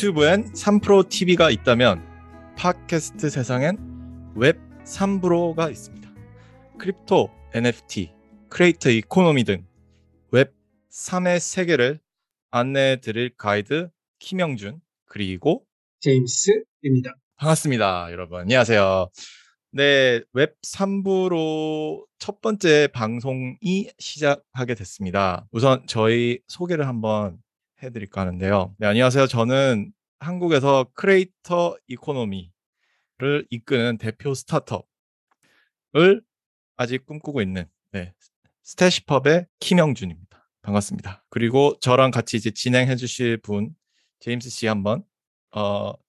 유튜브엔 3프로 TV가 있다면 팟캐스트 세상엔 웹삼브로가 있습니다. 크립토, NFT, 크리에이터 이코노미 등 웹3의 세계를 안내해 드릴 가이드 키명준 그리고 제임스입니다. 반갑습니다. 여러분 안녕하세요. 네, 웹삼브로 첫 번째 방송이 시작하게 됐습니다. 우선 저희 소개를 한번 해드릴까 하는데요. 네, 안녕하세요. 저는 한국에서 크리에이터 이코노미를 이끄는 대표 스타트업을 아직 꿈꾸고 있는 스태시펍의 키명준입니다. 반갑습니다. 그리고 저랑 같이 이제 진행해 주실 분 제임스 씨 한번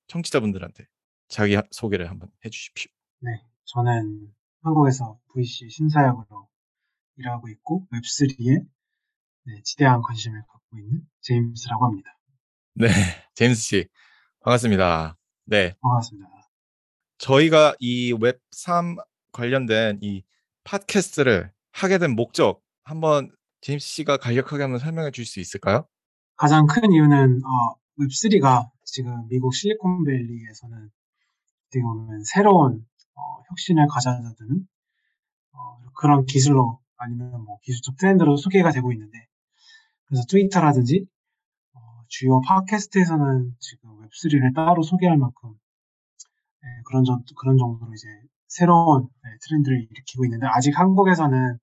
청취자분들한테 자기 소개를 한번 해주십시오. 네, 저는 한국에서 VC 신사역으로 일하고 있고 웹3에 지대한 관심을 갖고 있는 제임스라고 합니다. 네, 제임스 씨 반갑습니다. 네, 반갑습니다. 저희가 이 웹3 관련된 이 팟캐스트를 하게 된 목적 한번 제임스 씨가 간략하게 한번 설명해 주실 수 있을까요? 가장 큰 이유는 웹3가 지금 미국 실리콘밸리에서는 어떻게 보면 새로운 혁신을 가져다 주는 그런 기술로 아니면 뭐 기술적 트렌드로 소개가 되고 있는데, 그래서 트위터라든지 주요 팟캐스트에서는 지금 웹3를 따로 소개할 만큼 그런 정도로 이제 새로운 트렌드를 일으키고 있는데, 아직 한국에서는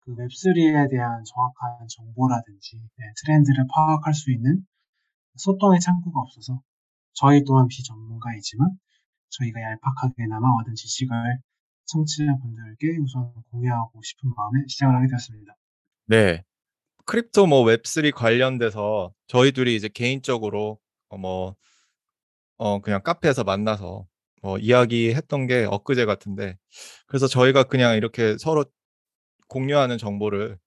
그 웹3에 대한 정확한 정보라든지 트렌드를 파악할 수 있는 소통의 창구가 없어서 저희 또한 비전문가이지만 저희가 얄팍하게나마 얻은 지식을 청취자분들께 우선 공유하고 싶은 마음에 시작을 하게 되었습니다. 네, 크립토 뭐 웹3 관련돼서 저희 둘이 이제 개인적으로 그냥 카페에서 만나서 이야기했던 게 엊그제 같은데, 그래서 저희가 그냥 이렇게 서로 공유하는 정보를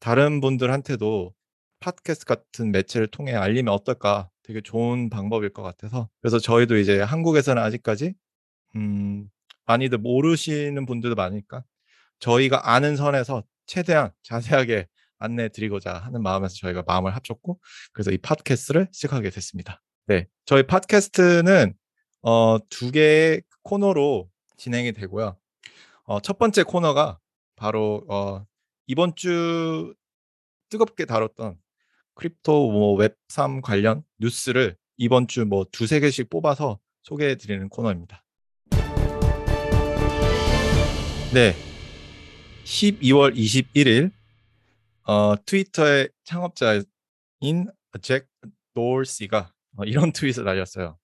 다른 분들한테도 팟캐스트 같은 매체를 통해 알리면 어떨까, 되게 좋은 방법일 것 같아서, 그래서 저희도 이제 한국에서는 아직까지 많이들 모르시는 분들도 많으니까 저희가 아는 선에서 최대한 자세하게 안내해 드리고자 하는 마음에서 저희가 마음을 합쳤고, 그래서 이 팟캐스트를 시작하게 됐습니다. 네, 저희 팟캐스트는 2개의 코너로 진행이 되고요. 첫 번째 코너가 바로 이번 주 뜨겁게 다뤘던 크립토 웹3 관련 뉴스를 이번 주 2-3개씩 뽑아서 소개해 드리는 코너입니다. 네, 12월 21일 트위터의 창업자인 잭 도시가 이런 트윗을 날렸어요.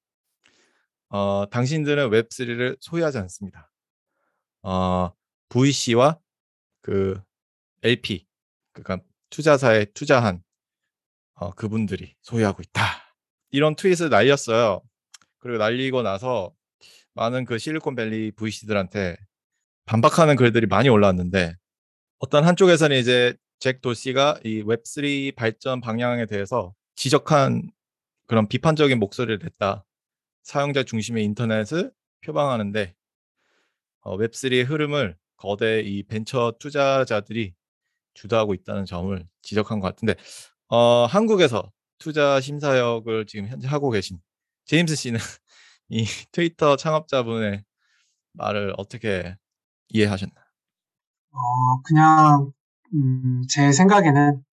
당신들은 웹3를 소유하지 않습니다. VC와 그 LP, 그러니까 투자사에 투자한 그분들이 소유하고 있다. 이런 트윗을 날렸어요. 그리고 날리고 나서 많은 그 실리콘밸리 VC들한테 반박하는 글들이 많이 올라왔는데, 어떤 한쪽에서는 이제 잭 도시가 이 웹3 발전 방향에 대해서 지적한 그런 비판적인 목소리를 냈다. 사용자 중심의 인터넷을 표방하는데 웹3의 흐름을 거대 이 벤처 투자자들이 주도하고 있다는 점을 지적한 것 같은데, 한국에서 투자 심사역을 지금 현재 하고 계신 제임스 씨는 이 트위터 창업자분의 말을 어떻게 이해하셨나요? 그냥 제 생각에는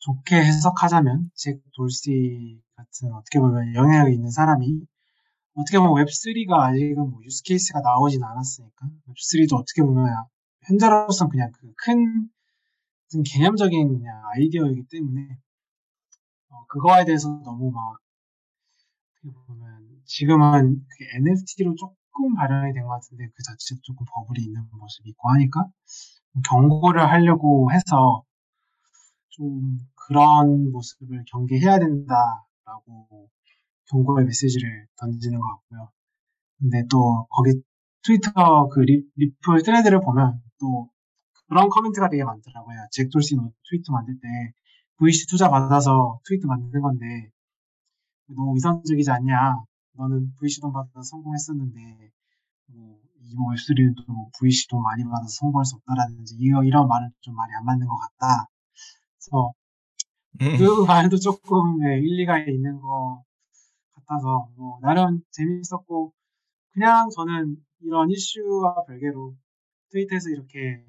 좋게 해석하자면 잭 도시 같은 어떻게 보면 영향이 있는 사람이, 어떻게 보면 웹3가 아직은 유스 케이스가 나오진 않았으니까 웹3도 어떻게 보면 현재로서는 그냥 그 큰 개념적인 그냥 아이디어이기 때문에 그거에 대해서 너무 막 어떻게 보면 지금은 NFT로 조금 발현이 된 것 같은데 그 자체도 조금 버블이 있는 모습이 있고 하니까 경고를 하려고 해서 좀 그런 모습을 경계해야 된다라고 경고의 메시지를 던지는 것 같고요. 근데 또 거기 트위터 그 리플 트레드를 보면 또 그런 코멘트가 되게 많더라고요. 잭 도시는 트위터 만들 때 VC 투자 받아서 트위터 만든 건데 너무 위선적이지 않냐. 너는 VC 돈 받아서 성공했었는데 이번 웹3는 또 VC 돈 많이 받아서 성공할 수 없다라든지 이런 말은 좀 많이 안 맞는 것 같다. 그래서 그 말도 조금 네, 일리가 있는 것 같아서 뭐 나름 재밌었고, 그냥 저는 이런 이슈와 별개로 트위터에서 이렇게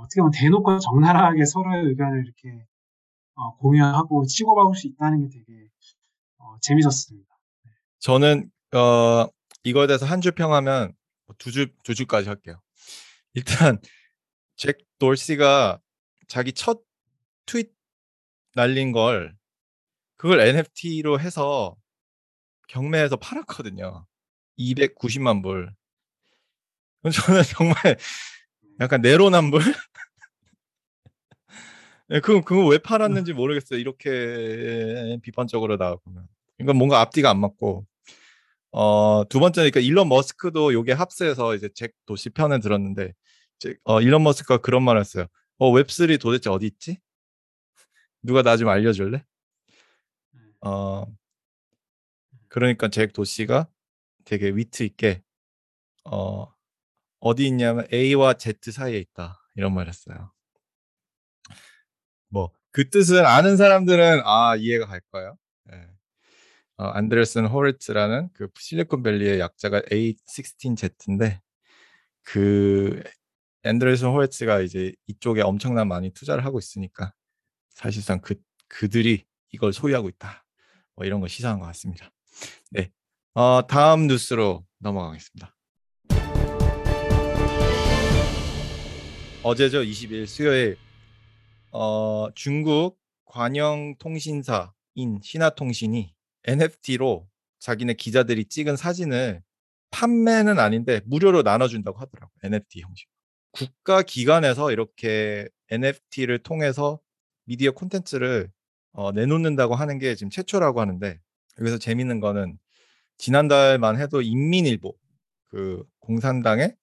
어떻게 보면 대놓고 적나라하게 서로의 의견을 이렇게 공유하고 치고받을 수 있다는 게 되게 재밌었습니다. 저는 이거에 대해서 한 줄 평하면 두 줄까지 할게요. 일단 잭 도시가 자기 첫 트윗 날린 걸 그걸 NFT로 해서 경매에서 팔았거든요. 290만 불. 저는 정말 약간 내로남불? 그거 왜 팔았는지 모르겠어요. 이렇게 비판적으로 나가보면. 이건 뭔가 앞뒤가 안 맞고. 두 번째는 그러니까 일론 머스크도 요게 합세해서 이제 잭 도시 편을 들었는데, 일론 머스크가 그런 말을 했어요. 웹3 도대체 어디 있지? 누가 나 좀 알려줄래? 그러니까 잭 도시가 되게 위트 있게 어디 있냐면 A와 Z 사이에 있다 이런 말 했어요. 뭐 그 뜻은 아는 사람들은 이해가 갈 거예요. 네. 안드레슨 호르츠라는 그 실리콘밸리의 약자가 A16Z인데 그 안드레슨 호르츠가 이제 이쪽에 엄청난 많이 투자를 하고 있으니까 사실상 그들이 이걸 소유하고 있다. 뭐 이런 거 시사한 것 같습니다. 네, 다음 뉴스로 넘어가겠습니다. 어제죠, 22일 수요일 중국 관영 통신사인 신화통신이 NFT로 자기네 기자들이 찍은 사진을 판매는 아닌데 무료로 나눠준다고 하더라고요. NFT 형식. 국가기관에서 이렇게 NFT를 통해서 미디어 콘텐츠를 내놓는다고 하는 게 지금 최초라고 하는데, 여기서 재밌는 거는 지난달만 해도 인민일보, 그 공산당의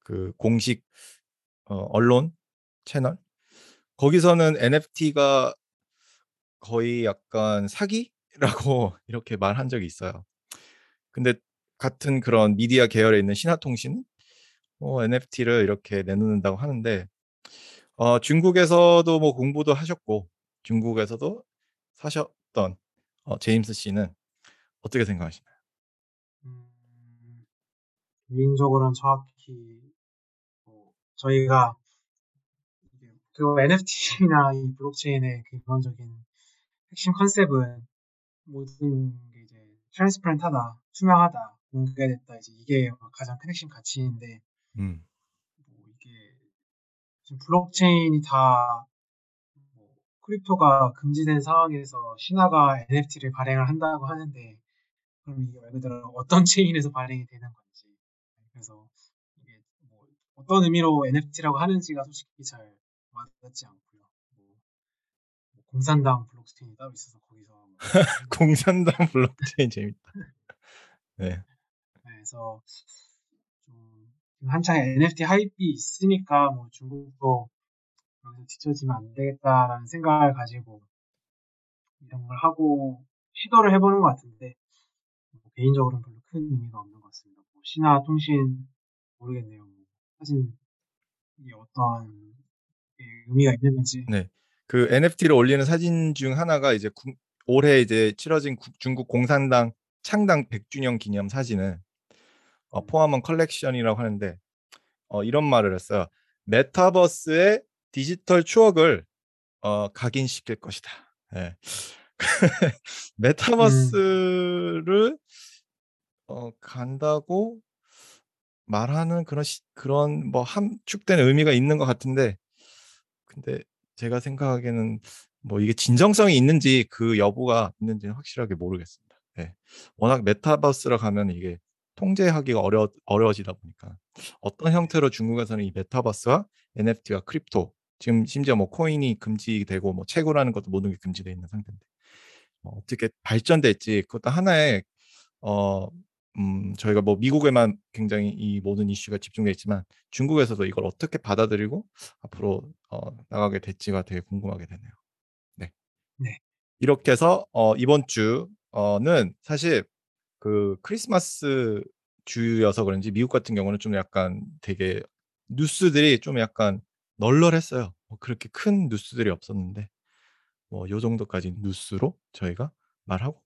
그 공식 언론 채널, 거기서는 NFT가 거의 약간 사기라고 이렇게 말한 적이 있어요. 근데 같은 그런 미디어 계열에 있는 신화통신은 NFT를 이렇게 내놓는다고 하는데, 중국에서도 뭐 공부도 하셨고 중국에서도 사셨던 제임스 씨는 어떻게 생각하시나요? 개인적으로는 정확히 저희가 그 NFT나 이 블록체인의 기본적인 핵심 컨셉은 모든 게 이제 트랜스퍼런트하다, 투명하다, 공개됐다, 이제 이게 가장 큰 핵심 가치인데 뭐 이게 지금 블록체인이 다 뭐 크립토가 금지된 상황에서 신화가 NFT를 발행을 한다고 하는데, 그럼 이게 말 그대로 어떤 체인에서 발행이 되는 건지, 그래서 이게 뭐 어떤 의미로 NFT라고 하는지가 솔직히 잘 맞지 않고요. 뭐 공산당 블록체인이 따로 있어서 거기서 뭐 공산당 블록체인 재밌다. 네. 그래서 좀 한창 NFT 하이프 있으니까 뭐 중국도 여기서 뒤처지면 안 되겠다라는 생각을 가지고 이런 걸 하고 시도를 해보는 것 같은데, 뭐 개인적으로는 별로 큰 의미가 없는 것 같습니다. 뭐 신화통신 모르겠네요. 뭐 사진이 어떤 의미가 있는지. 네, 그 NFT를 올리는 사진 중 하나가 이제 올해 이제 치러진 중국 공산당 창당 100주년 기념 사진을 포함한 컬렉션이라고 하는데, 이런 말을 했어요. 메타버스의 디지털 추억을 각인시킬 것이다. 네. 메타버스를 간다고 말하는 그런 뭐 함축된 의미가 있는 것 같은데, 근데 제가 생각하기에는 뭐 이게 진정성이 있는지 그 여부가 있는지는 확실하게 모르겠습니다. 네. 워낙 메타버스라 가면 이게 통제하기가 어려워지다 보니까 어떤 형태로 중국에서는 이 메타버스와 NFT와 크립토, 지금 심지어 뭐 코인이 금지되고 뭐 채굴하는 것도 모든 게 금지되어 있는 상태인데 어떻게 발전될지, 그것도 하나의 저희가 뭐 미국에만 굉장히 이 모든 이슈가 집중되어 있지만 중국에서도 이걸 어떻게 받아들이고 앞으로 나가게 될지가 되게 궁금하게 되네요. 네. 이렇게 해서 이번 주는 사실 그 크리스마스 주여서 그런지 미국 같은 경우는 좀 약간 되게 뉴스들이 좀 약간 널널했어요. 그렇게 큰 뉴스들이 없었는데 뭐 요 정도까지 뉴스로 저희가 말하고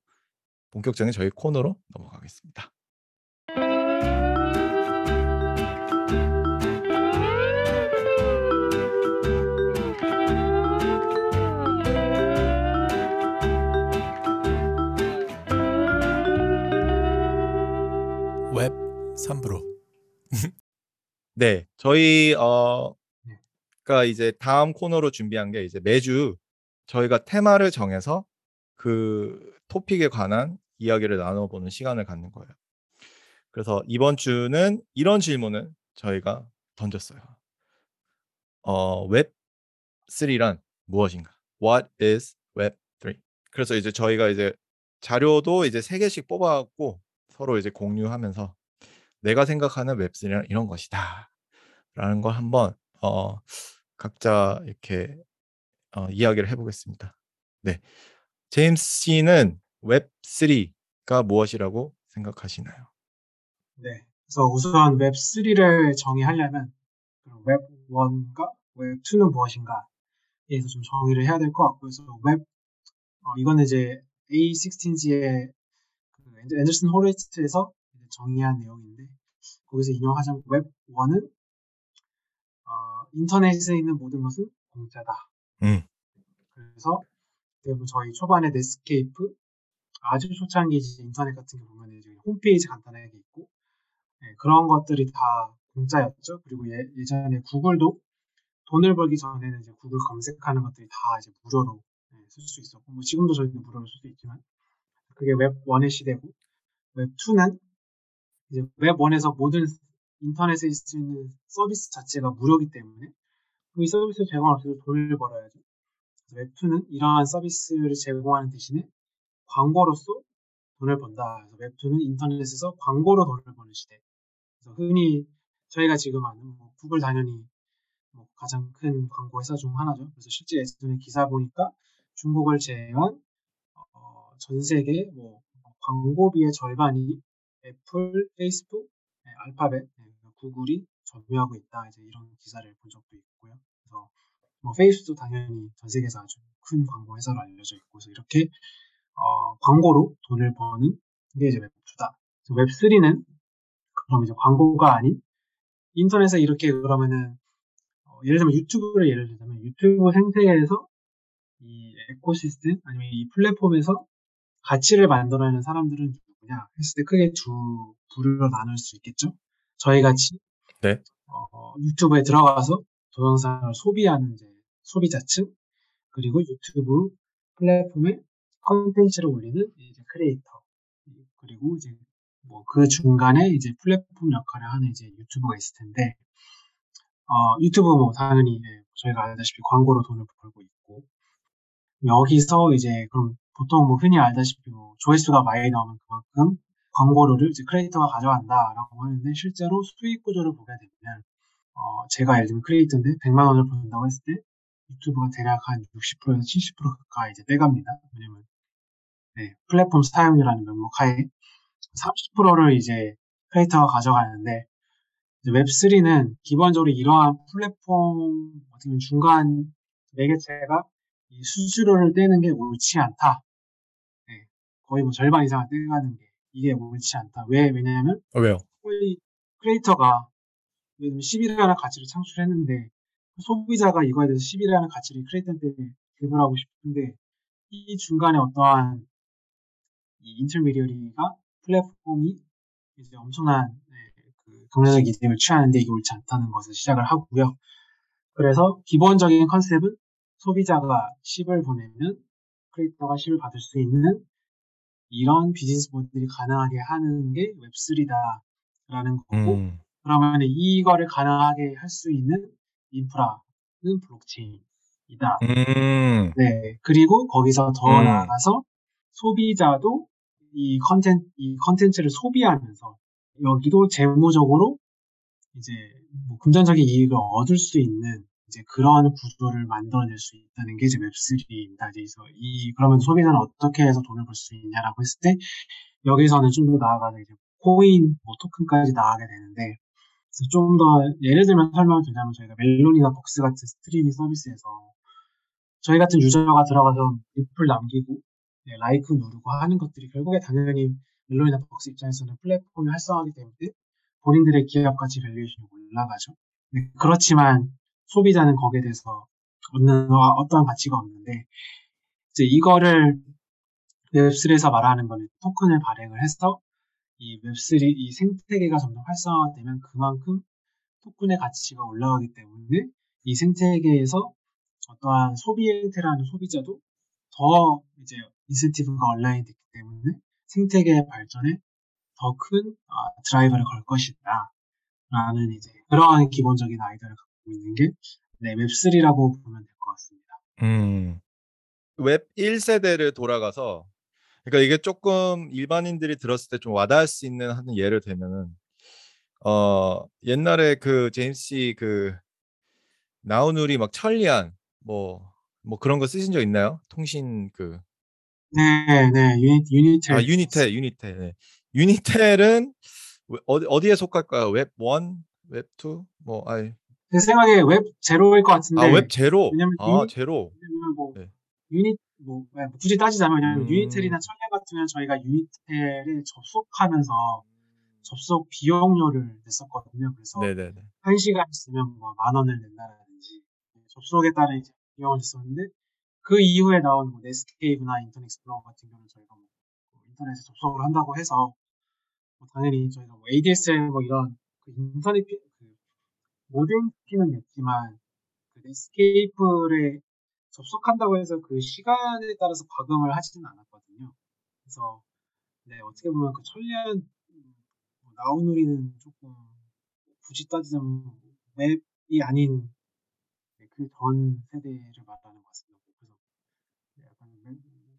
본격적인 저희 코너로 넘어가겠습니다. 웹3브로. 네, 저희 그러니까 이제 다음 코너로 준비한 게 이제 매주 저희가 테마를 정해서 그 토픽에 관한 이야기를 나눠보는 시간을 갖는 거예요. 그래서 이번 주는 이런 질문을 저희가 던졌어요. 웹3란 무엇인가? What is 웹3? 그래서 이제 저희가 이제 자료도 이제 3개씩 뽑아왔고 서로 이제 공유하면서 내가 생각하는 웹3는 이런 것이다 라는 걸 한번 각자 이렇게 이야기를 해보겠습니다. 네, 제임스 씨는 웹3가 무엇이라고 생각하시나요? 네, 그래서 우선 웹3를 정의하려면 웹1과 웹2는 무엇인가에 좀 정의를 해야 될 것 같고, 그래서 이거는 이제 A16G의 앤더슨 호로위츠에서 정의한 내용인데, 거기서 인용하자면 웹1은 인터넷에 있는 모든 것은 공짜다. 그래서 저희 초반에 네스케이프 아주 초창기 인터넷 같은 게 보면 이제 홈페이지 간단하게 있고, 네, 그런 것들이 다 공짜였죠. 그리고 예전에 구글도 돈을 벌기 전에는 이제 구글 검색하는 것들이 다 이제 무료로 쓸 수 있었고, 뭐 지금도 저희는 무료로 쓸 수 있지만 그게 웹1의 시대고, 웹2는 이제 웹1에서 모든 인터넷에 있을 수 있는 서비스 자체가 무료이기 때문에 이 서비스를 제공할 수 있도록 돈을 벌어야죠. 웹2는 이러한 서비스를 제공하는 대신에 광고로서 돈을 번다. 그래서 웹2는 인터넷에서 광고로 돈을 버는 시대. 그래서 흔히 저희가 지금 아는 구글 당연히 가장 큰 광고 회사 중 하나죠. 그래서 실제 예전에 기사 보니까 중국을 제외한 전 세계 광고비의 절반이 애플, 페이스북, 알파벳, 구글이 점유하고 있다. 이제 이런 기사를 본 적도 있고요. 그래서 페이스도 당연히 전 세계에서 아주 큰 광고 회사로 알려져 있고, 그래서 이렇게 광고로 돈을 버는 게 이제 웹2다. 웹3는 그럼 이제 광고가 아닌 인터넷에 이렇게 그러면은 예를 들면 유튜브를 예를 들자면 유튜브 생태계에서 이 에코시스템 아니면 이 플랫폼에서 가치를 만들어내는 사람들은 누구냐 했을 때 크게 두 부류로 나눌 수 있겠죠. 저희같이 네. 유튜브에 들어가서 동영상을 소비하는 이제 소비자층, 그리고 유튜브 플랫폼에 콘텐츠를 올리는 이제 크리에이터, 그리고 이제 그 중간에 이제 플랫폼 역할을 하는 이제 유튜버가 있을 텐데, 유튜브 당연히 저희가 알다시피 광고로 돈을 벌고 있고, 여기서 이제 그럼 보통 흔히 알다시피 조회수가 많이 나오면 그만큼 광고료를 이제 크리에이터가 가져간다라고 하는데, 실제로 수익 구조를 보게 되면 제가 예를 들면 크리에이터인데 100만 원을 번다고 했을 때 유튜브가 대략 한 60%에서 70% 가까이 이제 떼갑니다. 왜냐면 플랫폼 사용료라는 명목 하에 30%를 이제 크리에이터가 가져가는데, 이제 웹3는 기본적으로 이러한 플랫폼 어떻게 보면 중간 매개체가 이 수수료를 떼는 게 옳지 않다. 네, 거의 절반 이상을 떼가는 게 이게 옳지 않다. 왜냐하면 왜요? 거의 크리에이터가 10이라는 가치를 창출했는데 소비자가 이거에 대해서 10이라는 가치를 크리에이터한테 기부하고 싶은데, 이 중간에 어떠한 이 인터미디어리가 플랫폼이 이제 엄청난 경제적 이득을 취하는데 이게 옳지 않다는 것을 시작을 하고요. 그래서 기본적인 컨셉은 소비자가 10을 보내면 크리에이터가 10을 받을 수 있는 이런 비즈니스 모델이 가능하게 하는 게 웹3다라는 거고, 그러면 이거를 가능하게 할 수 있는 인프라는 블록체인이다. 네. 그리고 거기서 더 나아가서 소비자도 이 컨텐츠를 소비하면서 여기도 재무적으로 이제 금전적인 이익을 얻을 수 있는 이제 그런 구조를 만들어낼 수 있다는 게 이제 웹3입니다. 그래서 그러면 소비자는 어떻게 해서 돈을 벌 수 있냐라고 했을 때, 여기서는 좀 더 나아가서 이제 코인, 토큰까지 나가게 되는데, 좀 더 예를 들면 설명을 드리자면 저희가 멜론이나 복스 같은 스트리밍 서비스에서 저희 같은 유저가 들어가서 리플 남기고 네, 라이크 누르고 하는 것들이 결국에 당연히 멜론이나 벅스 입장에서는 플랫폼이 활성화하기 때문에 본인들의 기업가치 밸류에이션이 올라가죠. 네, 그렇지만 소비자는 거기에 대해서 얻는 어떠한 가치가 없는데 이제 이거를 웹3에서 말하는 거는 토큰을 발행을 해서 이 웹3 이 생태계가 점점 활성화되면 그만큼 토큰의 가치가 올라가기 때문에 이 생태계에서 어떠한 소비 행태라는 소비자도 더 이제 인센티브가 온라인이 됐기 때문에 생태계의 발전에 더 큰 드라이버를 걸 것이다. 라는 이제 그러한 기본적인 아이디어를 갖고 있는 게 네, 웹3라고 보면 될 것 같습니다. 웹 1세대를 돌아가서 그러니까 이게 조금 일반인들이 들었을 때 좀 와닿을 수 있는 하는 예를 들면은 옛날에 그 제임스 씨 그 나우누리 막 천리안 뭐 그런 거 쓰신 적 있나요? 통신 그 네 유니텔 유니텔 네. 유니텔은 어디에 속할까요? 웹 1, 웹 2 뭐 아이 제 생각에 웹 제로일 것 같은데 아 웹 제로 제로 뭐 네. 유니 뭐 굳이 따지자면 유니텔이나 천리안 같으면 저희가 유니텔에 접속하면서 접속 비용료를 냈었거든요. 그래서 네네네. 1시간 쓰면 뭐 10,000원을 낸다든지 접속에 따른 이제 비용을 냈었는데 그 이후에 나온 뭐 네스케이프나 인터넷 익스플로러 같은 경우는 저희가 뭐 인터넷에 접속을 한다고 해서 뭐 당연히 저희가 뭐 ADSL 뭐 이런 그 인터넷 그 모뎀 피는 냈지만 그 네스케이프에 접속한다고 해서 그 시간에 따라서 과금을 하지는 않았거든요. 그래서 네, 어떻게 보면 그 천리안 나우누리는 조금 굳이 따지자면 웹이 아닌 네, 그 전 세대를 말하는 것 같습니다. 그래서 약간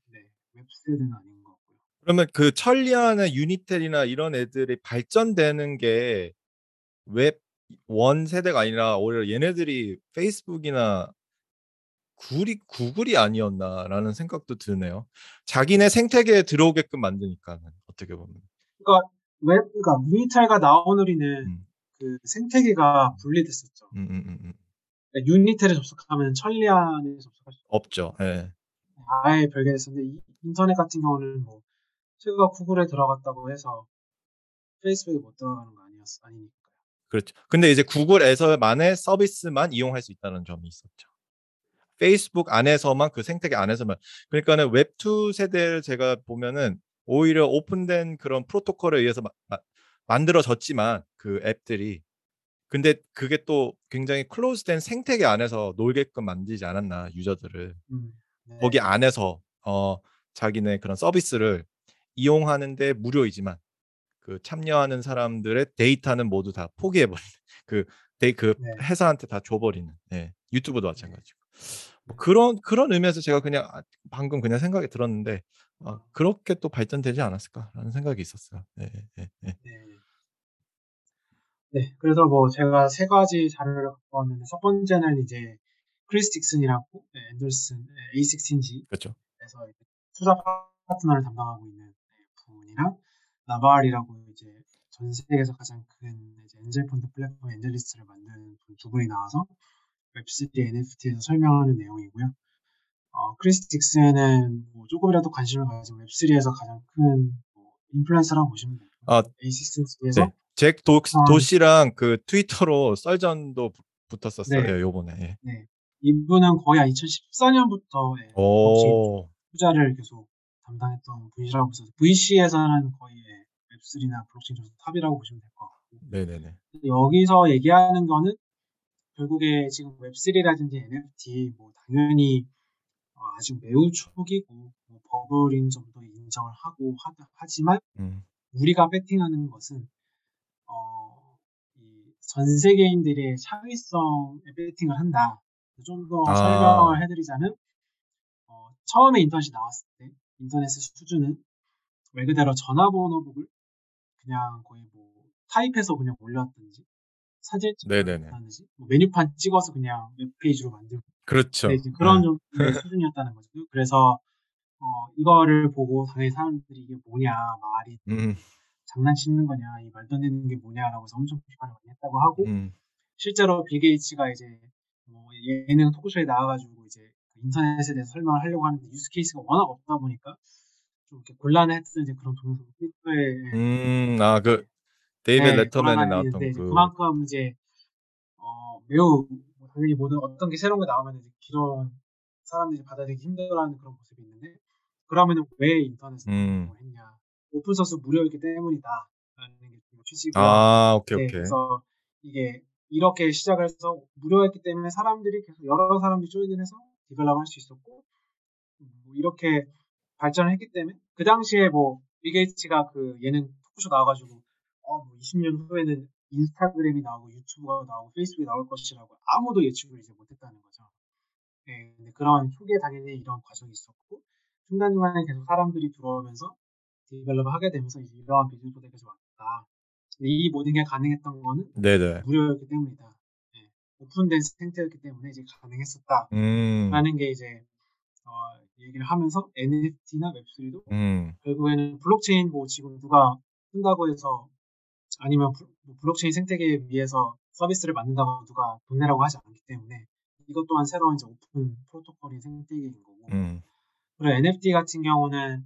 웹 세대는 아닌 것 같고요. 그러면 그 천리안의 유니텔이나 이런 애들이 발전되는 게 웹 1 세대가 아니라 오히려 얘네들이 페이스북이나 구글이 아니었나라는 생각도 드네요. 자기네 생태계에 들어오게끔 만드니까는 어떻게 보면. 그러니까 유니텔과 나우누리는 그 생태계가 분리됐었죠. 그러니까 유니텔에 접속하면 천리안에 접속할 수 없죠. 예. 아예 별개 됐었는데 인터넷 같은 경우는 뭐 제가 구글에 들어갔다고 해서 페이스북에 못 들어가는 거 아니니까요. 그렇죠. 근데 이제 구글에서만의 서비스만 이용할 수 있다는 점이 있었죠. 페이스북 안에서만 그 생태계 안에서만 그러니까는 웹2 세대를 제가 보면은 오히려 오픈된 그런 프로토콜에 의해서 만들어졌지만 그 앱들이 근데 그게 또 굉장히 클로즈된 생태계 안에서 놀게끔 만들지 않았나 유저들을 네. 거기 안에서 자기네 그런 서비스를 이용하는데 무료이지만 그 참여하는 사람들의 데이터는 모두 다 포기해버리는 그 네. 회사한테 다 줘버리는 네. 유튜브도 마찬가지고. 뭐 그런 의미에서 제가 그냥 방금 그냥 생각이 들었는데 그렇게 또 발전되지 않았을까라는 생각이 있었어요. 네. 그래서 뭐 제가 세 가지 자료를 갖고 왔는데 첫 번째는 이제 크리스 딕슨이라고 앤더슨 A16G에서 그렇죠. 투자 파트너를 담당하고 있는 분이랑 나발이라고 이제 전 세계에서 가장 큰 이제 엔젤 펀드 플랫폼 엔젤리스트를 만든 분 두 분이 나와서 웹3 NFT에서 설명하는 내용이고요. 크리스 딕슨은 뭐 조금이라도 관심을 가지고 웹3에서 가장 큰 뭐 인플루언서라고 보시면 돼요. A16에서 네. 잭 도시랑 그 트위터로 썰전도 붙었었어요. 요번에. 네. 네. 이분은 거의 2014년부터 투자를 계속 담당했던 분이라고 보셔서 VC에서는 거의 웹3나 블록체인 쪽에서 탑이라고 보시면 될 것 같고. 네네네. 여기서 얘기하는 거는 결국에 지금 웹3라든지 NFT, 뭐, 당연히, 아직 매우 초기고, 뭐 버블인 점도 인정을 하고, 하지만, 우리가 배팅하는 것은, 이 전 세계인들의 창의성에 배팅을 한다. 좀 더 설명을 해드리자면, 처음에 인터넷이 나왔을 때, 인터넷의 수준은 말 그대로 전화번호북을 그냥 거의 뭐, 타입해서 그냥 올렸든지, 사진 찍었다든지 뭐 메뉴판 찍어서 그냥 웹페이지로 만들고 그렇죠. 이제 그런 정도의 수준이었다는 거죠. 그래서 이거를 보고 당연히 사람들이 이게 뭐냐 말이 장난치는 거냐 이 말도 안 되는 게 뭐냐라고 해서 엄청 비판을 많이 했다고 하고 실제로 빌 게이츠가 이제 뭐 예능 토크쇼에 나와가지고 이제 인터넷에 대해서 설명을 하려고 하는데 유스 케이스가 워낙 없다 보니까 좀 이렇게 곤란했던 이제 그런 동영상 트위터에 아, 그 데이비드 레터맨이 나왔던 그 그만큼 이제 매우 당연히 모든 어떤 게 새로운 게 나오면 이제 기존 사람들이 받아들이기 힘들어하는 그런 모습이 있는데 그러면은 왜 인터넷을 했냐? 오픈 소스 무료이기 때문이다라는 게 취지가 오케이. 그래서 이게 이렇게 시작해서 무료였기 때문에 사람들이 계속 여러 사람들이 조인해서 디벨롭 할 수 있었고 뭐 이렇게 발전을 했기 때문에 그 당시에 뭐 빌 게이츠가 그 예능 토크쇼 나와가지고 뭐 20년 후에는 인스타그램이 나오고 유튜브가 나오고 페이스북이 나올 것이라고 아무도 예측을 이제 못했다는 거죠. 네, 근데 그런 초기에 당연히 이런 과정이 있었고 중간중간에 계속 사람들이 들어오면서 디벨롭을 하게 되면서 이제 이러한 비즈니스 모델까지 왔다. 이 모든 게 가능했던 거는 무료였기 때문이다. 네. 오픈된 생태였기 때문에 이제 가능했었다. 라는 게 이제 얘기를 하면서 NFT나 웹3도 결국에는 블록체인 뭐 지금 누가 쓴다고 해서 아니면 블록체인 생태계에 의해서 서비스를 만든다고 누가 돈 내라고 하지 않기 때문에 이것 또한 새로운 이제 오픈 프로토콜인 생태계인 거고 그리고 NFT 같은 경우는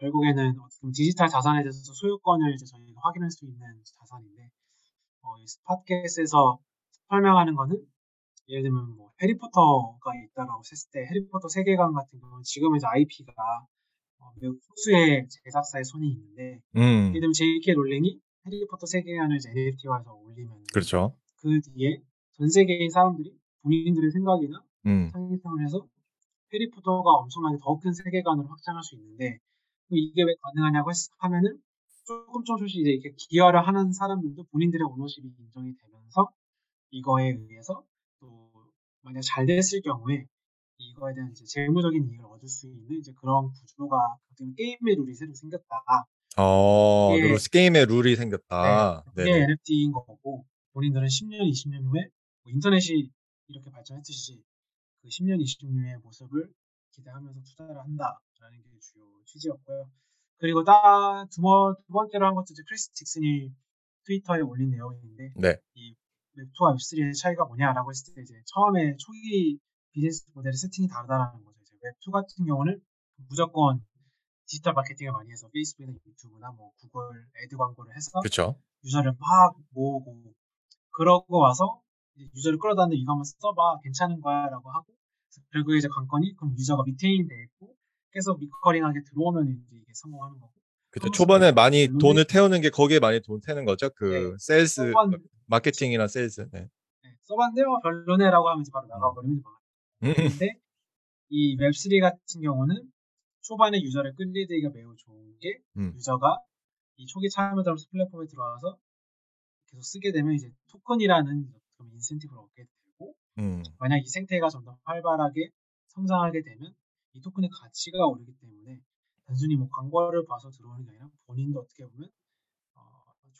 결국에는 디지털 자산에 대해서 소유권을 이제 저희가 확인할 수 있는 자산인데 이 팟캐스트에서 설명하는 거는 예를 들면 뭐 해리포터가 있다라고 했을 때 해리포터 세계관 같은 경우는 지금 이제 IP가 매우 소수의 제작사의 손이 있는데 예를 들면 J.K. 롤링이 해리포터 세계관을 이제 NFT화해서 올리면 그렇죠. 그 뒤에 전 세계의 사람들이 본인들의 생각이나 상상을 해서 해리포터가 엄청나게 더 큰 세계관으로 확장할 수 있는데 이게 왜 가능하냐고 하면은 조금씩 이제 이렇게 기여를 하는 사람들도 본인들의 오너십이 인정이 되면서 이거에 의해서 또 만약 잘 됐을 경우에 이거에 대한 이제 재무적인 이익을 얻을 수 있는 이제 그런 구조가 어떤 게임의 룰이 새로 생겼다. 게임의 룰이 생겼다. 네, 그게 NFT인 거고 본인들은 10년, 20년 후에 뭐 인터넷이 이렇게 발전했듯이 그 10년, 20년 후의 모습을 기대하면서 투자를 한다라는 게 주요 취지였고요. 그리고 두 번째로 한 것도 이제 크리스 딕슨이 트위터에 올린 내용인데 이 웹2와 웹3의 차이가 뭐냐라고 했을 때 이제 처음에 초기 비즈니스 모델의 세팅이 다르다라는 거죠. 이제 웹2 같은 경우는 무조건 디지털 마케팅을 많이 해서 페이스북이나 유튜브나 뭐 구글 애드 광고를 해서 그쵸. 유저를 막 모으고 그러고 와서 이제 유저를 끌어다니는 이거 한번 써봐 괜찮은 거야라고 하고 결국에 이제 관건이 그럼 유저가 리테인 돼 있고 계속 리커링하게 들어오면 이제 이게 성공하는 거고. 그렇죠. 초반에 많이 돈을 태우는 게 거기에 많이 돈 태는 거죠. 그 세일스 마케팅이나 세일스. 네. 써봤는데 별로네라고 하면 이제 바로 나가버리면 근데 이 웹3 같은 경우는 초반에 유저를 끌리기가 매우 좋은 게 유저가 이 초기 참여자로서 플랫폼에 들어와서 계속 쓰게 되면 이제 토큰이라는 인센티브를 얻게 되고 만약 이 생태가 점점 활발하게 성장하게 되면 이 토큰의 가치가 오르기 때문에 단순히 뭐 광고를 봐서 들어오는 게 아니라 본인도 어떻게 보면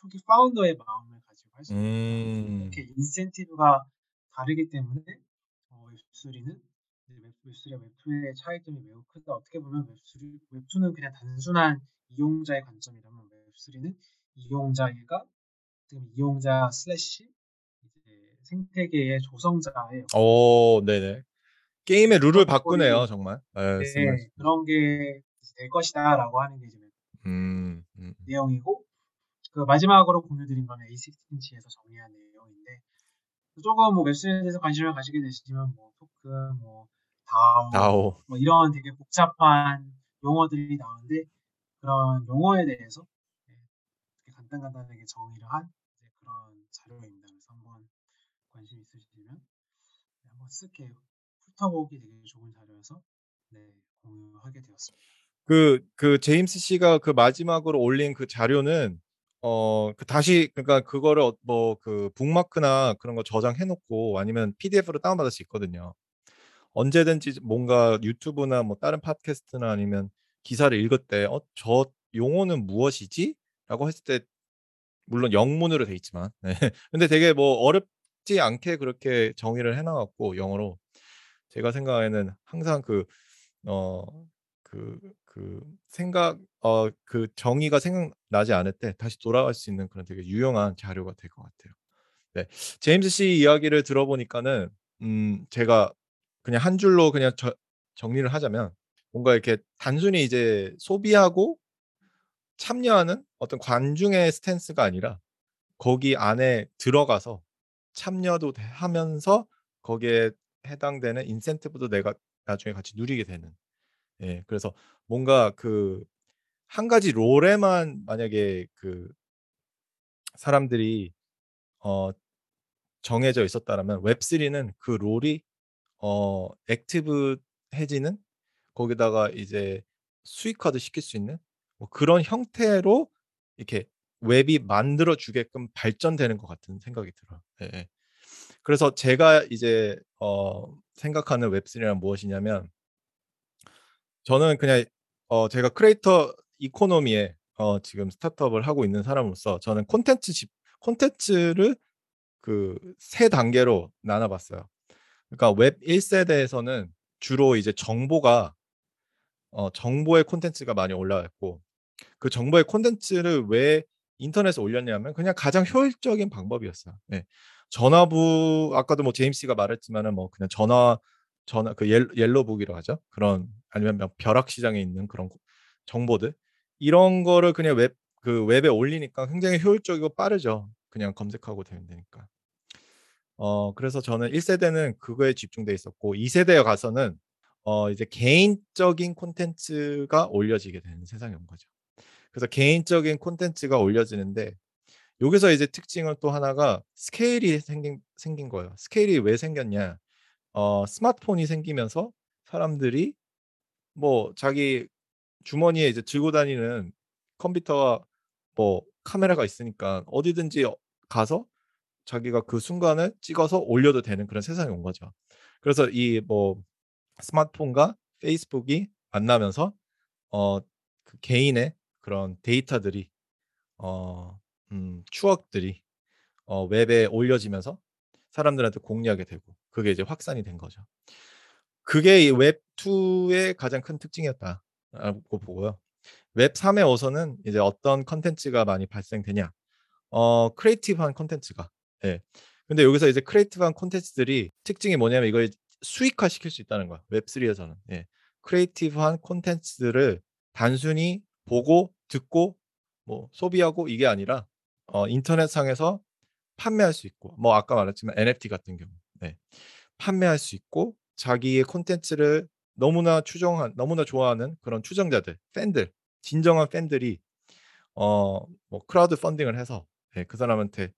초기 파운더의 마음을 가지고 할 수 있는 이렇게 인센티브가 다르기 때문에 웹3는 웹3와 웹2의 차이점이 매우 크다. 어떻게 보면 웹2는 그냥 단순한 이용자의 관점이라면 웹3는 이용자 / 생태계의 조성자예요. 네네. 게임의 룰을 바꾸네요, 정말. 네, 그런 게 될 것이다라고 하는 게 이제 내용이고 그 마지막으로 공유드린 거는 A16G에서 정리한 내용인데 조금 뭐 웹3에 대해서 관심을 가지게 되시면 뭐 토큰, 뭐 다오, 뭐 이런 되게 복잡한 용어들이 나오는데 그런 용어에 대해서 간단하게 정의를 한 그런 자료입니다. 그래서 한번 관심 있으시면 한번 쓰게 훑어보기 되게 좋은 자료여서 공유하게 되었습니다. 그 제임스 씨가 그 마지막으로 올린 그 자료는 그거를 뭐 그 북마크나 그런 거 저장해놓고 아니면 PDF로 다운받을 수 있거든요. 언제든지 뭔가 유튜브나 뭐 다른 팟캐스트나 아니면 기사를 읽을 때 저 용어는 무엇이지? 라고 했을 때 물론 영문으로 돼 있지만 근데 되게 뭐 어렵지 않게 그렇게 정의를 해놔갖고 영어로 제가 생각에는 항상 그 정의가 생각나지 않을 때 다시 돌아갈 수 있는 그런 되게 유용한 자료가 될 것 같아요. 제임스 씨 이야기를 들어보니까는 제가 그냥 한 줄로 그냥 정리를 하자면, 뭔가 이렇게 단순히 이제 소비하고 참여하는 어떤 관중의 스탠스가 아니라 거기 안에 들어가서 참여도 하면서 거기에 해당되는 인센티브도 내가 나중에 같이 누리게 되는, 예, 그래서 뭔가 그 한 가지 롤에만 만약에 그 사람들이 정해져 있었다라면 웹3는 그 롤이 액티브해지는, 거기다가 이제 수익화도 시킬 수 있는 뭐 그런 형태로 이렇게 웹이 만들어주게끔 발전되는 것 같은 생각이 들어요. 예. 그래서 제가 이제 생각하는 웹3란 무엇이냐면, 저는 그냥 제가 크리에이터 이코노미에 지금 스타트업을 하고 있는 사람으로서 저는 콘텐츠를 그 세 단계로 나눠봤어요. 그러니까 웹 1세대에서는 주로 이제 정보의 콘텐츠가 많이 올라와 있고, 그 정보의 콘텐츠를 왜 인터넷에 올렸냐면 그냥 가장 효율적인 방법이었어요. 네. 전화부, 아까도 뭐 제임스 씨가 말했지만은 뭐 그냥 전화 그 옐로북이라고 하죠. 그런, 아니면 벼락 시장에 있는 그런 정보들, 이런 거를 그냥 웹에 올리니까 굉장히 효율적이고 빠르죠. 그냥 검색하고 되면 되니까. 그래서 저는 1세대는 그거에 집중돼 있었고, 2세대에 가서는 이제 개인적인 콘텐츠가 올려지게 되는 세상이 온 거죠. 그래서 개인적인 콘텐츠가 올려지는데, 여기서 이제 특징은 또 하나가 스케일이 생긴 거예요. 스케일이 왜 생겼냐? 스마트폰이 생기면서 사람들이 뭐 자기 주머니에 이제 들고 다니는 컴퓨터와 뭐 카메라가 있으니까 어디든지 가서 자기가 그 순간을 찍어서 올려도 되는 그런 세상이 온 거죠. 그래서 이 뭐 스마트폰과 페이스북이 만나면서 그 개인의 그런 데이터들이 추억들이 웹에 올려지면서 사람들한테 공유하게 되고, 그게 이제 확산이 된 거죠. 그게 이 웹2의 가장 큰 특징이었다라고 보고요. 웹3에 와서는 이제 어떤 컨텐츠가 많이 발생되냐? 크리에이티브한 컨텐츠가. 예. 근데 여기서 이제 크리에이티브한 컨텐츠들이 특징이 뭐냐면 이걸 수익화 시킬 수 있다는 거야. 웹3에서는. 예. 크리에이티브한 콘텐츠들을 단순히 보고 듣고 뭐 소비하고, 이게 아니라 인터넷상에서 판매할 수 있고, 뭐 아까 말했지만 NFT 같은 경우. 네. 판매할 수 있고, 자기의 콘텐츠를 너무나 좋아하는 그런 추정자들, 팬들, 진정한 팬들이 뭐 크라우드 펀딩을 해서, 네, 그 사람한테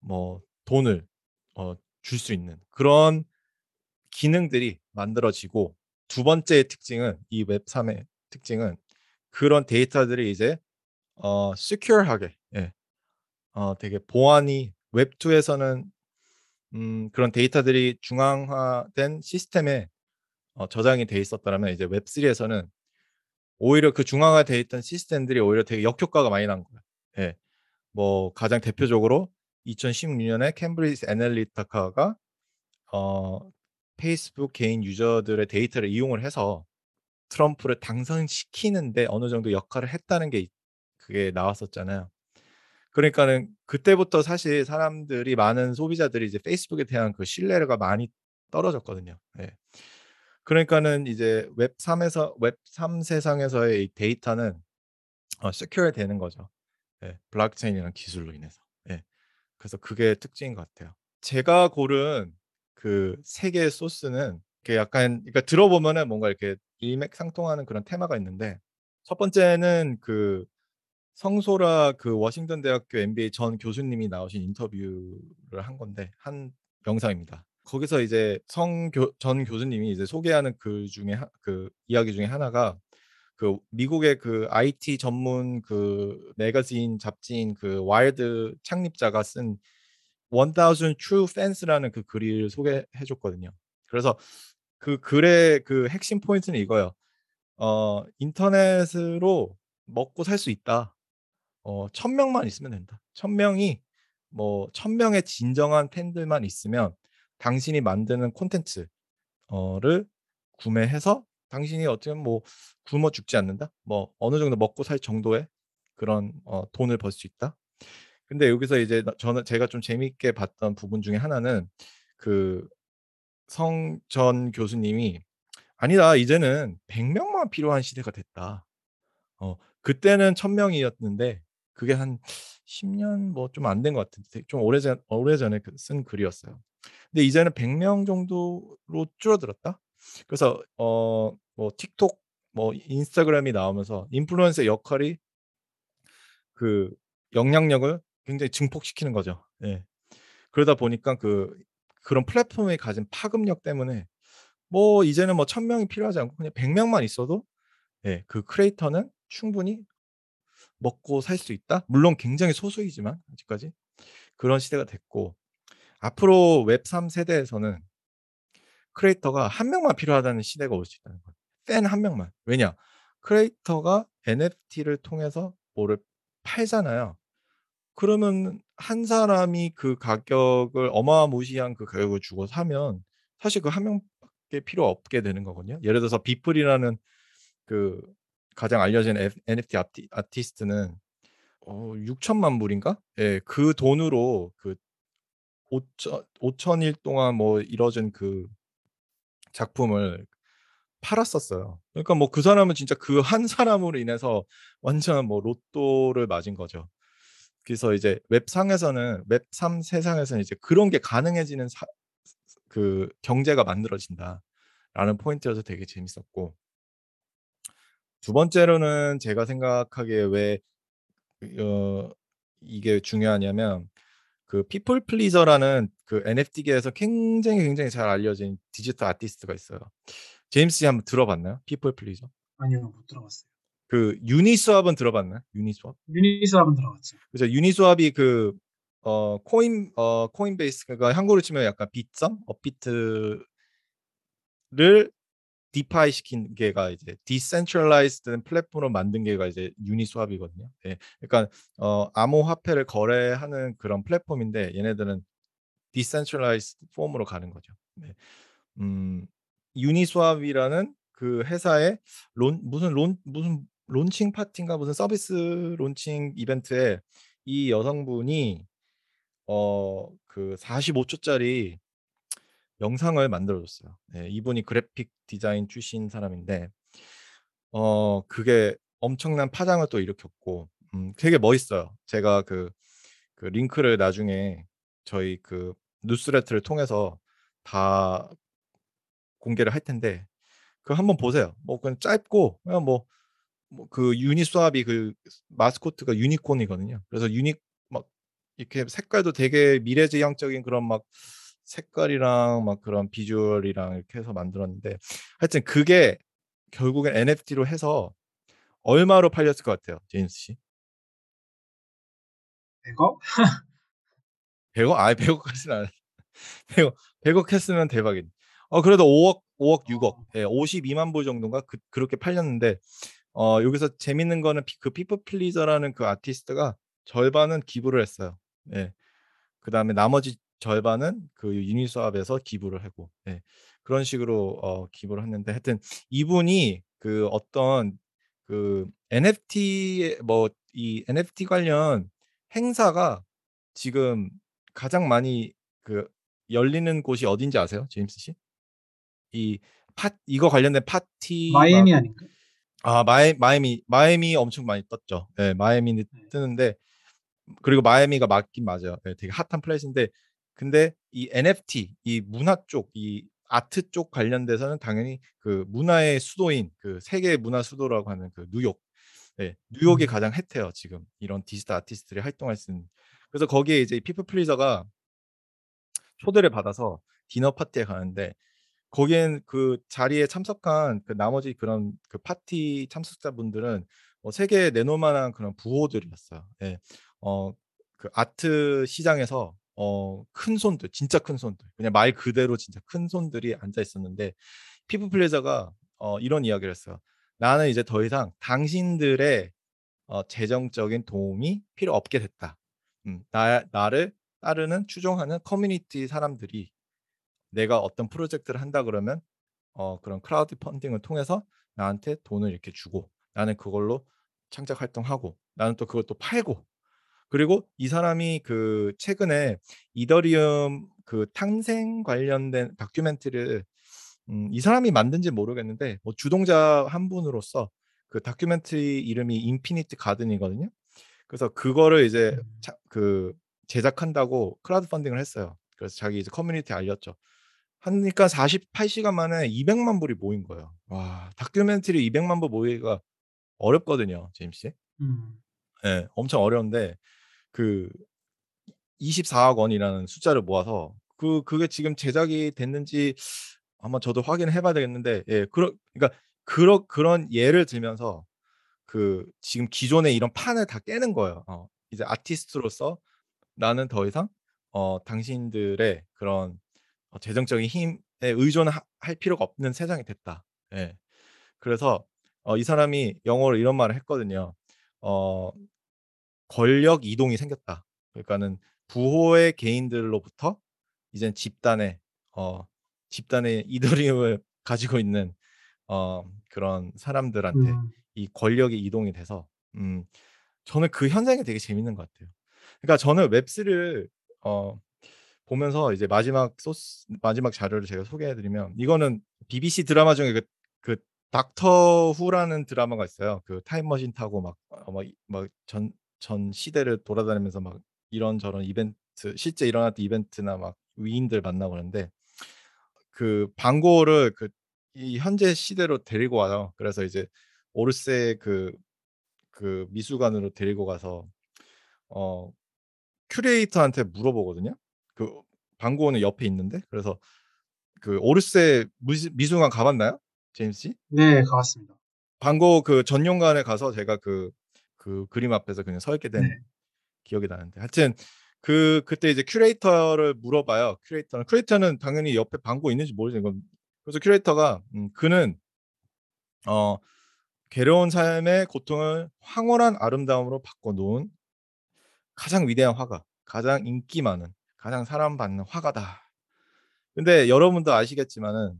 뭐 돈을 줄 수 있는 그런 기능들이 만들어지고, 두 번째 특징은, 이 웹3의 특징은 그런 데이터들이 이제 secure하게, 예, 되게 보안이, 웹2에서는 그런 데이터들이 중앙화된 시스템에 저장이 돼 있었다면, 이제 웹3에서는 오히려 그 중앙화돼 있던 시스템들이 오히려 되게 역효과가 많이 난 거예요. 예. 뭐 가장 대표적으로 2016년에 캠브리지 애널리티카가 페이스북 개인 유저들의 데이터를 이용을 해서 트럼프를 당선시키는데 어느 정도 역할을 했다는 게, 그게 나왔었잖아요. 그러니까는 그때부터 사실 사람들이, 많은 소비자들이 이제 페이스북에 대한 그 신뢰가 많이 떨어졌거든요. 예. 그러니까는 이제 웹3 세상에서의 이 데이터는 secure 되는 거죠. 예. 블록체인이라는 기술로 인해서. 예. 그래서 그게 특징인 것 같아요. 제가 고른 그 세 개의 소스는 약간, 그러니까 들어보면은 뭔가 이렇게 일맥상통하는 그런 테마가 있는데, 첫 번째는 그 성소라 그 워싱턴 대학교 MBA 전 교수님이 나오신 인터뷰를 한 건데, 한 영상입니다. 거기서 이제 전 교수님이 이제 소개하는 글 중에 그 이야기 중에 하나가, 그 미국의 그 IT 전문 그 매거진 잡지인 그 와일드 창립자가 쓴 1000 True Fans라는 그 글을 소개해 줬거든요. 그래서 그 글의 그 핵심 포인트는 이거예요. 인터넷으로 먹고 살 수 있다. 1000명만 있으면 된다. 1000명이 뭐 1000명의 진정한 팬들만 있으면 당신이 만드는 콘텐츠를 구매해서 당신이 어떻게 뭐 굶어 죽지 않는다. 뭐 어느 정도 먹고 살 정도의 그런 돈을 벌 수 있다. 근데 여기서 이제 제가 좀 재미있게 봤던 부분 중에 하나는, 그 성 전 교수님이 아니다, 이제는 100명만 필요한 시대가 됐다. 그때는 1000명이었는데 그게 한 10년 뭐 좀 안 된 것 같은데 좀 오래전에 쓴 글이었어요. 근데 이제는 100명 정도로 줄어들었다. 그래서 뭐 틱톡 뭐 인스타그램이 나오면서 인플루언서의 역할이 그 영향력을 굉장히 증폭시키는 거죠. 예. 그러다 보니까 그런 플랫폼이 가진 파급력 때문에 뭐 이제는 뭐 1000명이 필요하지 않고 그냥 100명만 있어도 예, 그 크리에이터는 충분히 먹고 살 수 있다. 물론 굉장히 소수이지만 아직까지 그런 시대가 됐고, 앞으로 웹3 세대에서는 크리에이터가 한 명만 필요하다는 시대가 올 수 있다는 거예요. 팬 한 명만. 왜냐? 크리에이터가 NFT를 통해서 뭐를 팔잖아요. 그러면 한 사람이 그 가격을 어마무시한 그 가격을 주고 사면 사실 그 한 명밖에 필요 없게 되는 거거든요. 예를 들어서 비플이라는 그 가장 알려진 NFT 아티스트는 6천만 불인가? 예, 그 돈으로 그 5천일 동안 뭐 이뤄진 그 작품을 팔았었어요. 그러니까 뭐 그 사람은 진짜 그 한 사람으로 인해서 완전 뭐 로또를 맞은 거죠. 그래서 이제 웹3 세상에서는 이제 그런 게 가능해지는 그 경제가 만들어진다라는 포인트여서 되게 재밌었고, 두 번째로는 제가 생각하기에 왜 이게 중요하냐면 그 피플 플리저라는 그 NFT계에서 굉장히 잘 알려진 디지털 아티스트가 있어요. 제임스 씨 한번 들어봤나요? 피플 플리저? 아니요, 못 들어봤어요. 그 유니스왑은 들어봤나요? 유니스왑? 유니스왑은 들어봤죠. 그죠. 유니스왑이 그 코인베이스가 한국으로 치면 약간 빗썸, 업비트를 디파이 시킨 게가 이제 디센트럴라이즈된 플랫폼으로 만든 게가 이제 유니스왑이거든요. 예. 그러니까 암호화폐를 거래하는 그런 플랫폼인데 얘네들은 디센트럴라이즈 폼으로 가는 거죠. 네. 유니스왑이라는 그 회사의 무슨 론칭 파티인가 무슨 서비스 론칭 이벤트에 이 여성분이 그 45초짜리 영상을 만들어줬어요. 네, 이분이 그래픽 디자인 출신 사람인데 그게 엄청난 파장을 또 일으켰고 되게 멋있어요. 제가 그 링크를 나중에 저희 그 뉴스레터를 통해서 다 공개를 할 텐데 그 한번 보세요. 뭐 그냥 짧고 그냥 뭐그 유니스왑이 그 마스코트가 유니콘이거든요. 그래서 막 이렇게 색깔도 되게 미래지향적인 그런 막 색깔이랑 막 그런 비주얼이랑 이렇게 해서 만들었는데 하여튼 그게 결국엔 NFT로 해서 얼마로 팔렸을 것 같아요, 제임스 씨? 100억? 100억? 아니 100억까지는 안 100억 했으면 대박인데. 그래도 5억, 6억, 예, 52만 불 정도인가 그렇게 팔렸는데 여기서 재밌는 거는 그 피플 플리저라는 그 아티스트가 절반은 기부를 했어요. 예. 그 다음에 나머지 절반은 그 유니스왑에서 기부를 하고, 예, 그런 식으로 기부를 했는데 하여튼 이분이 그 어떤 그 NFT 이 NFT 관련 행사가 지금 가장 많이 그 열리는 곳이 어딘지 아세요, 제임스 씨? 이거 관련된 파티 마이애미 아닌가? 아, 마이애미 엄청 많이 떴죠. 예, 마이애미는 뜨는데 그리고 마이애미가 맞긴 맞아요. 예, 되게 핫한 플레이스인데. 근데 이 NFT, 이 문화 쪽, 이 아트 쪽 관련돼서는 당연히 그 문화의 수도인 그 세계 문화 수도라고 하는 그 뉴욕, 네, 뉴욕이 가장 핫해요 지금 이런 디지털 아티스트들이 활동할 수 있는. 그래서 거기에 이제 피플 플리저가 초대를 받아서 디너 파티에 가는데 거기엔 그 자리에 참석한 그 나머지 그런 그 파티 참석자분들은 세계에 내놓을만한 그런 부호들이었어요. 네. 그 아트 시장에서 큰 손들, 진짜 큰 손들, 그냥 말 그대로 진짜 큰 손들이 앉아 있었는데 피플 플리저가 이런 이야기를 했어요. 나는 이제 더 이상 당신들의 재정적인 도움이 필요 없게 됐다. 나를 따르는 추종하는 커뮤니티 사람들이 내가 어떤 프로젝트를 한다 그러면 그런 크라우드 펀딩을 통해서 나한테 돈을 이렇게 주고 나는 그걸로 창작 활동하고 나는 또 그걸 또 팔고. 그리고 이 사람이 그 최근에 이더리움 그 탄생 관련된 다큐멘터리를 이 사람이 만든지 모르겠는데 뭐 주동자 한 분으로서 그 다큐멘터리 이름이 인피니티 가든이거든요. 그래서 그거를 이제 그 제작한다고 크라우드 펀딩을 했어요. 그래서 자기 이제 커뮤니티에 알렸죠. 하니까 48시간 만에 200만 불이 모인 거예요. 와, 다큐멘터리 200만 불 모이기가 어렵거든요, 제임스 씨. 네, 엄청 어려운데 그 24억 원이라는 숫자를 모아서 그게 지금 제작이 됐는지 아마 저도 확인해봐야 되겠는데, 예, 그런 예를 들면서 그 지금 기존의 이런 판을 다 깨는 거예요. 이제 아티스트로서 나는 더 이상 당신들의 그런 재정적인 힘에 의존할 필요가 없는 세상이 됐다. 예. 그래서 이 사람이 영어로 이런 말을 했거든요. 권력 이동이 생겼다. 그러니까는 부호의 개인들로부터 이제 집단의 이더리움을 가지고 있는 그런 사람들한테 이 권력이 이동이 돼서 저는 그 현상이 되게 재밌는 것 같아요. 그러니까 저는 웹3를 보면서 이제 마지막 자료를 제가 소개해드리면, 이거는 BBC 드라마 중에 그 닥터 후라는 드라마가 있어요. 그 타임머신 타고 막 전 시대를 돌아다니면서 막 이런저런 이벤트, 실제 일어났던 이벤트나 막 위인들 만나고 그러는데, 그 반고흐를 이 현재 시대로 데리고 와요. 그래서 이제 오르세 그 미술관으로 데리고 가서 큐레이터한테 물어보거든요. 그 반고흐는 옆에 있는데, 그래서 그 오르세 미술관 가봤나요, 제임스 씨? 네, 가봤습니다. 반고흐 그 전용관에 가서 제가 그 그림 앞에서 그냥 서 있게 된 기억이 나는데, 하여튼 그때 이제 큐레이터를 물어봐요. 큐레이터는 당연히 옆에 반고흐 있는지 모르죠. 그래서 큐레이터가 그는 괴로운 삶의 고통을 황홀한 아름다움으로 바꿔놓은 가장 위대한 화가, 가장 인기 많은, 가장 사랑받는 화가다. 근데 여러분도 아시겠지만은,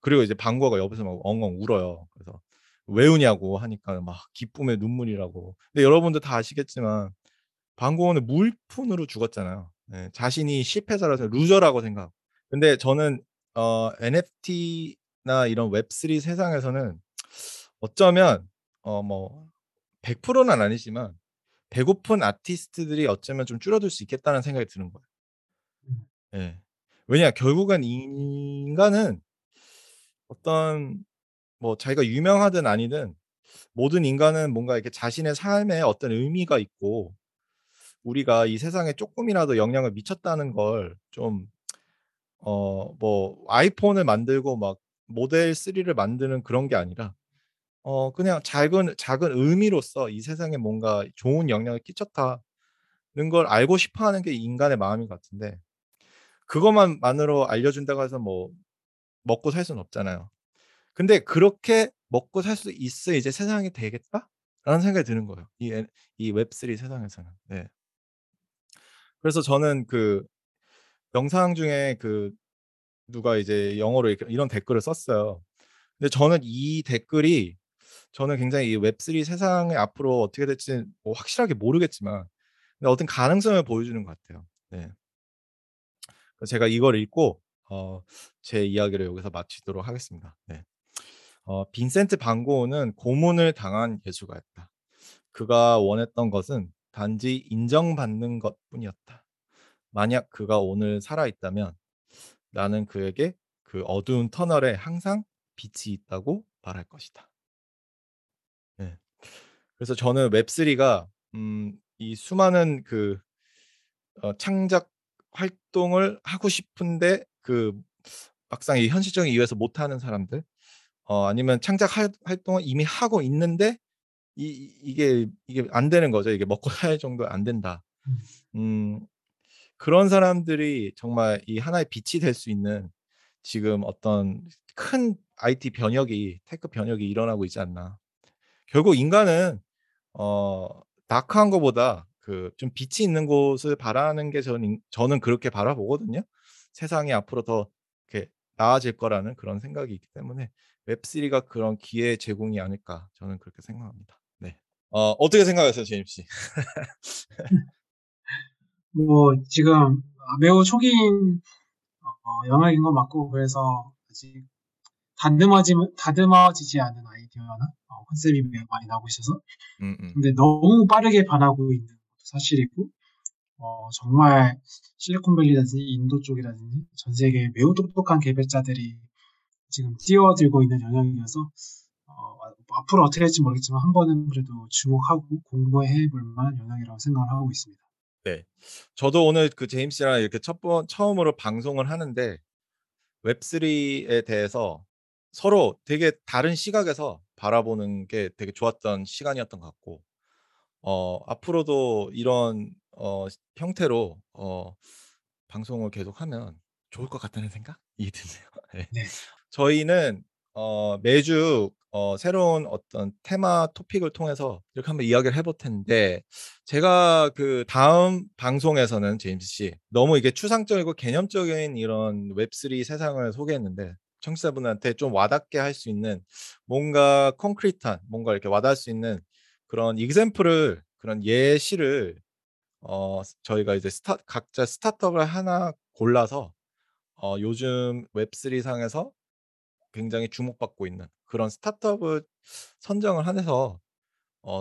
그리고 이제 반고흐가 옆에서 막 엉엉 울어요. 그래서 왜 우냐고 하니까 막 기쁨의 눈물이라고. 근데 여러분도 다 아시겠지만 반고흐는 물푼으로 죽었잖아요. 네, 자신이 실패자라서 루저라고 생각. 근데 저는 NFT나 이런 웹3 세상에서는 어쩌면 100%는 아니지만 배고픈 아티스트들이 어쩌면 좀 줄어들 수 있겠다는 생각이 드는 거예요. 네. 왜냐, 결국은 인간은 어떤 자기가 유명하든 아니든 모든 인간은 뭔가 이렇게 자신의 삶에 어떤 의미가 있고, 우리가 이 세상에 조금이라도 영향을 미쳤다는 걸 좀 아이폰을 만들고 막 모델 3를 만드는 그런 게 아니라 그냥 작은 의미로서 이 세상에 뭔가 좋은 영향을 끼쳤다는 걸 알고 싶어 하는 게 인간의 마음인 것 같은데, 그것만으로 알려준다고 해서 뭐 먹고 살 수는 없잖아요. 근데 그렇게 먹고 살 수 있어 이제 세상이 되겠다라는 생각이 드는 거예요, 이 웹3 세상에서는. 네. 그래서 저는 그 영상 중에 그 누가 이제 영어로 이런 댓글을 썼어요. 근데 저는 이 댓글이, 저는 굉장히 이 웹3 세상에 앞으로 어떻게 될지는 뭐 확실하게 모르겠지만, 근데 어떤 가능성을 보여주는 것 같아요. 네. 제가 이걸 읽고 제 이야기를 여기서 마치도록 하겠습니다. 네. 빈센트 반고흐는 고문을 당한 예술가였다. 그가 원했던 것은 단지 인정받는 것뿐이었다. 만약 그가 오늘 살아있다면 나는 그에게 그 어두운 터널에 항상 빛이 있다고 말할 것이다. 네. 그래서 저는 웹3가 이 수많은 그 창작 활동을 하고 싶은데 그 막상 이 현실적인 이유에서 못하는 사람들, 아니면 창작 활동을 이미 하고 있는데 이게 안 되는 거죠. 이게 먹고 살 정도 안 된다. 그런 사람들이 정말 이 하나의 빛이 될 수 있는 지금 어떤 큰 IT 변혁이, 테크 변혁이 일어나고 있지 않나. 결국 인간은 다크한 것보다 그 좀 빛이 있는 곳을 바라는 게 저는 그렇게 바라보거든요. 세상이 앞으로 더 이렇게 나아질 거라는 그런 생각이 있기 때문에 웹3가 그런 기회 제공이 아닐까, 저는 그렇게 생각합니다. 네. 어떻게 생각하세요, 제임스 씨? 지금 매우 초기인 영역인 것 맞고, 그래서 아직 다듬어지지 않은 아이디어나 컨셉이 매우 많이 나오고 있어서 근데 너무 빠르게 변하고 있는 것도 사실이고, 정말 실리콘밸리라든지 인도 쪽이라든지 전 세계에 매우 똑똑한 개발자들이 지금 뛰어들고 있는 영역이어서 앞으로 어떻게 될지 모르겠지만 한 번은 그래도 주목하고 공부해 볼 만한 영역이라고 생각을 하고 있습니다. 네, 저도 오늘 그 제임스랑 이렇게 처음으로 방송을 하는데 웹3에 대해서 서로 되게 다른 시각에서 바라보는 게 되게 좋았던 시간이었던 것 같고, 앞으로도 이런 형태로 방송을 계속하면 좋을 것 같다는 생각이 드네요. 네. 네. 저희는 매주 새로운 어떤 테마 토픽을 통해서 이렇게 한번 이야기를 해볼 텐데, 제가 그 다음 방송에서는 제임스 씨 너무 이게 추상적이고 개념적인 이런 웹3 세상을 소개했는데 청취자분한테 좀 와닿게 할 수 있는 뭔가 콘크리트한, 뭔가 이렇게 와닿을 수 있는 그런 이그샘플을, 그런 예시를 저희가 이제 각자 스타트업을 하나 골라서 요즘 웹3 상에서 굉장히 주목받고 있는 그런 스타트업을 선정을 해서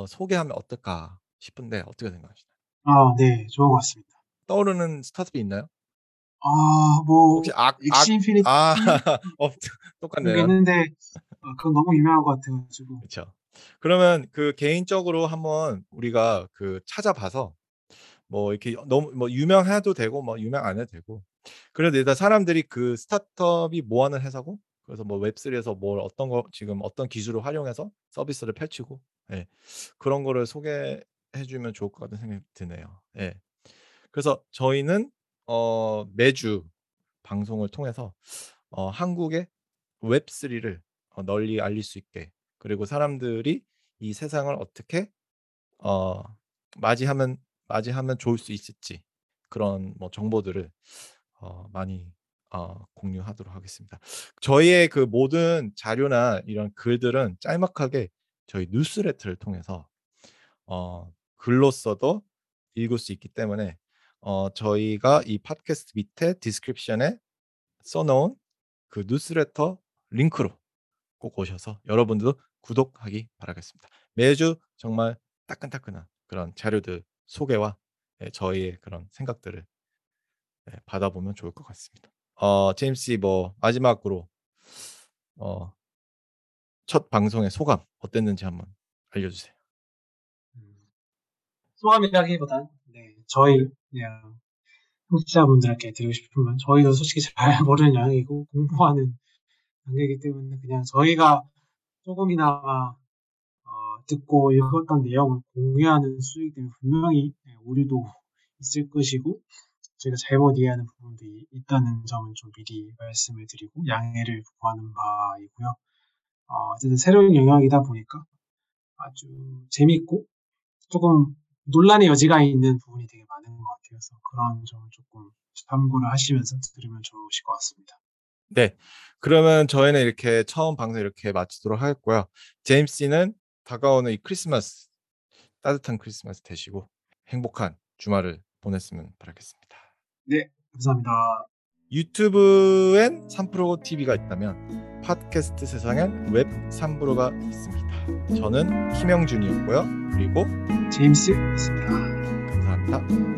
소개하면 어떨까 싶은데 어떻게 생각하시나요? 아, 네, 좋은 것 같습니다. 떠오르는 스타트업이 있나요? 혹시 액시 인피니티 똑같네요. 있는데 그건 너무 유명한 것 같아가지고. 그렇죠. 그러면 그 개인적으로 한번 우리가 그 찾아봐서 뭐 이렇게 너무 뭐 유명해도 되고 뭐 유명 안 해도 되고, 그래도 일단 사람들이 그 스타트업이 뭐 하는 회사고, 그래서 뭐 웹3에서 뭘 어떤 거 지금 어떤 기술을 활용해서 서비스를 펼치고, 예, 그런 거를 소개해주면 좋을 것 같은 생각이 드네요. 예. 그래서 저희는 매주 방송을 통해서 한국의 웹3를 널리 알릴 수 있게, 그리고 사람들이 이 세상을 어떻게 맞이하면 좋을 수 있을지 그런 뭐 정보들을 많이 공유하도록 하겠습니다. 저희의 그 모든 자료나 이런 글들은 짤막하게 저희 뉴스레터를 통해서 글로써도 읽을 수 있기 때문에 저희가 이 팟캐스트 밑에 디스크립션에 써놓은 그 뉴스레터 링크로 꼭 오셔서 여러분들도 구독하기 바라겠습니다. 매주 정말 따끈따끈한 그런 자료들 소개와 저희의 그런 생각들을 받아보면 좋을 것 같습니다. 제임스 씨, 뭐 마지막으로 첫 방송의 소감 어땠는지 한번 알려주세요. 소감이라기보단 저희 그냥 청취자분들께 드리고 싶으면, 저희도 솔직히 잘 모르는 영역이고 공부하는 단계이기 때문에 그냥 저희가 조금이나마 듣고 읽었던 내용을 공유하는 수익 때문에 분명히 오류도 있을 것이고 저희가 잘못 이해하는 부분도 있다는 점은 좀 미리 말씀을 드리고 양해를 구하는 바이고요. 어쨌든 새로운 영역이다 보니까 아주 재밌고 조금 논란의 여지가 있는 부분이 되게 많은 것 같아서 그런 점을 조금 참고를 하시면서 들으면 좋으실 것 같습니다. 네, 그러면 저희는 이렇게 처음 방송 이렇게 마치도록 하겠고요. 제임스 씨는 다가오는 이 크리스마스, 따뜻한 크리스마스 되시고 행복한 주말을 보냈으면 바라겠습니다. 네, 감사합니다. 유튜브엔 3프로TV가 있다면 팟캐스트 세상엔 웹삼브로가 있습니다. 저는 키명준이었고요. 그리고 제임스였습니다. 감사합니다.